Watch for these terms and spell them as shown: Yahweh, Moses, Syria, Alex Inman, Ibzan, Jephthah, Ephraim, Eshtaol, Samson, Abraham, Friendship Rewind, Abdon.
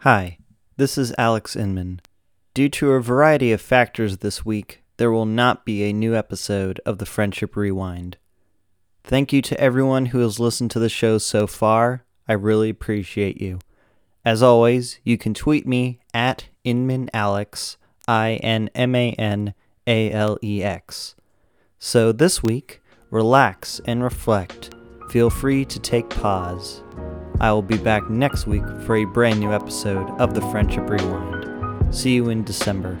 Hi, this is Alex Inman. Due to a variety of factors this week, there will not be a new episode of the Friendship Rewind. Thank you to everyone who has listened to the show so far. I really appreciate you. As always, you can tweet me at InmanAlex, InmanAlex. So this week, relax and reflect. Feel free to take pause. I will be back next week for a brand new episode of the Friendship Rewind. See you in December.